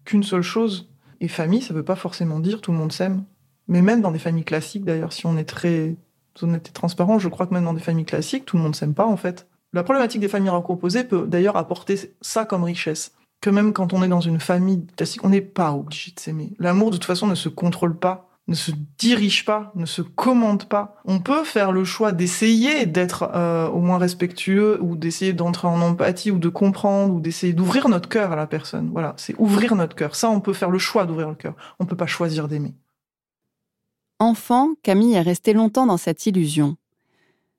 qu'une seule chose. Et famille, ça veut pas forcément dire tout le monde s'aime. Mais même dans des familles classiques d'ailleurs, si on est très honnête et transparent, je crois que même dans des familles classiques, tout le monde s'aime pas en fait. La problématique des familles recomposées peut d'ailleurs apporter ça comme richesse. Que même quand on est dans une famille classique, on n'est pas obligé de s'aimer. L'amour de toute façon ne se contrôle pas. Ne se dirige pas, ne se commande pas. On peut faire le choix d'essayer d'être au moins respectueux ou d'essayer d'entrer en empathie ou de comprendre ou d'essayer d'ouvrir notre cœur à la personne. Voilà, c'est ouvrir notre cœur. Ça, on peut faire le choix d'ouvrir le cœur. On ne peut pas choisir d'aimer. Enfant, Camille est restée longtemps dans cette illusion.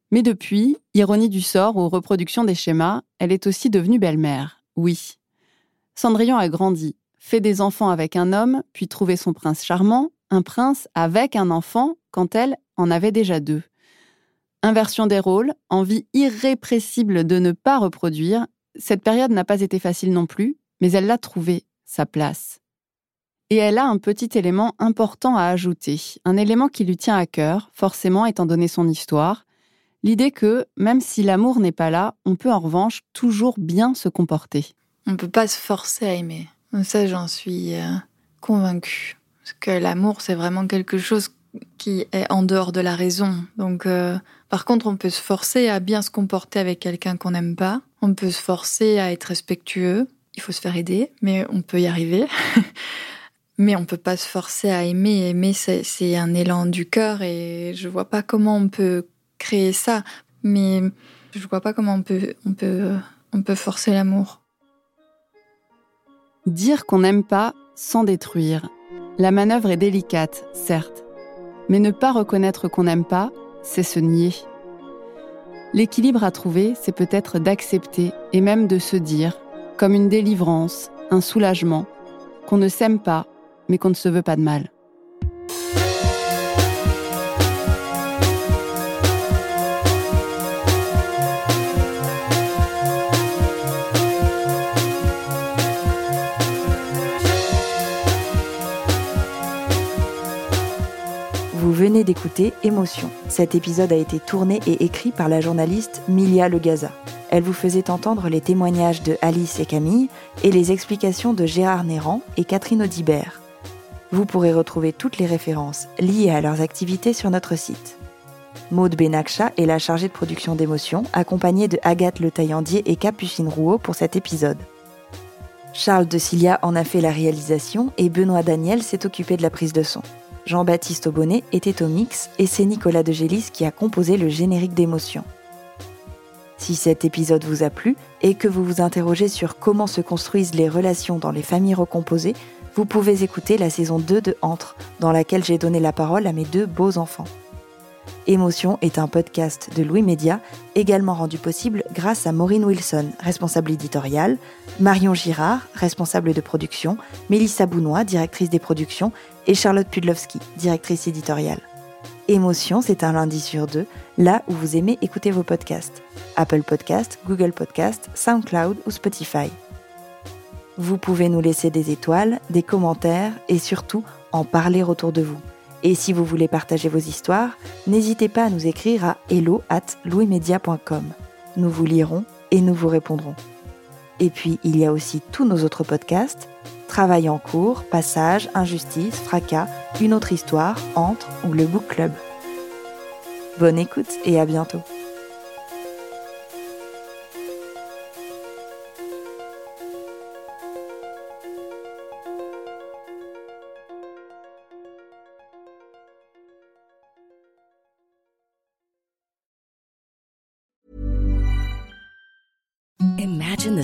Mais depuis, ironie du sort ou reproduction des schémas, elle est aussi devenue belle-mère. Oui. Cendrillon a grandi, fait des enfants avec un homme, puis trouvé son prince charmant, un prince avec un enfant quand elle en avait déjà deux. Inversion des rôles, envie irrépressible de ne pas reproduire, cette période n'a pas été facile non plus, mais elle l'a trouvée, sa place. Et elle a un petit élément important à ajouter, un élément qui lui tient à cœur, forcément étant donné son histoire, l'idée que, même si l'amour n'est pas là, on peut en revanche toujours bien se comporter. On ne peut pas se forcer à aimer. Ça, j'en suis convaincue. Que l'amour, c'est vraiment quelque chose qui est en dehors de la raison. Donc, par contre, on peut se forcer à bien se comporter avec quelqu'un qu'on n'aime pas. On peut se forcer à être respectueux. Il faut se faire aider, mais on peut y arriver. Mais on peut pas se forcer à aimer. Aimer, c'est un élan du cœur et je vois pas comment on peut créer ça. Mais je vois pas comment on peut forcer l'amour. Dire qu'on n'aime pas sans détruire. La manœuvre est délicate, certes, mais ne pas reconnaître qu'on n'aime pas, c'est se nier. L'équilibre à trouver, c'est peut-être d'accepter et même de se dire, comme une délivrance, un soulagement, qu'on ne s'aime pas, mais qu'on ne se veut pas de mal. Venez d'écouter Émotions. Cet épisode a été tourné et écrit par la journaliste Milia Legaza. Elle vous faisait entendre les témoignages de Alice et Camille et les explications de Gérard Neyrand et Catherine Audibert. Vous pourrez retrouver toutes les références liées à leurs activités sur notre site. Maud Benakcha est la chargée de production d'Émotions, accompagnée de Agathe Le Taillandier et Capucine Rouault pour cet épisode. Charles de Cilia en a fait la réalisation et Benoît Daniel s'est occupé de la prise de son. Jean-Baptiste Aubonnet était au mix et c'est Nicolas de Gélis qui a composé le générique d'Émotions. Si cet épisode vous a plu et que vous vous interrogez sur comment se construisent les relations dans les familles recomposées, vous pouvez écouter la saison 2 de Entre, dans laquelle j'ai donné la parole à mes deux beaux enfants. Émotions est un podcast de Louis Media, également rendu possible grâce à Maureen Wilson, responsable éditoriale, Marion Girard, responsable de production, Mélissa Bounois, directrice des productions, et Charlotte Pudlowski, directrice éditoriale. Émotions, c'est un lundi sur deux, là où vous aimez écouter vos podcasts. Apple Podcasts, Google Podcasts, SoundCloud ou Spotify. Vous pouvez nous laisser des étoiles, des commentaires et surtout en parler autour de vous. Et si vous voulez partager vos histoires, n'hésitez pas à nous écrire à hello@louismedia.com. Nous vous lirons et nous vous répondrons. Et puis, il y a aussi tous nos autres podcasts. Travail en cours, Passage, Injustice, Fracas, Une autre histoire, Entre ou le Book Club. Bonne écoute et à bientôt. Imagine the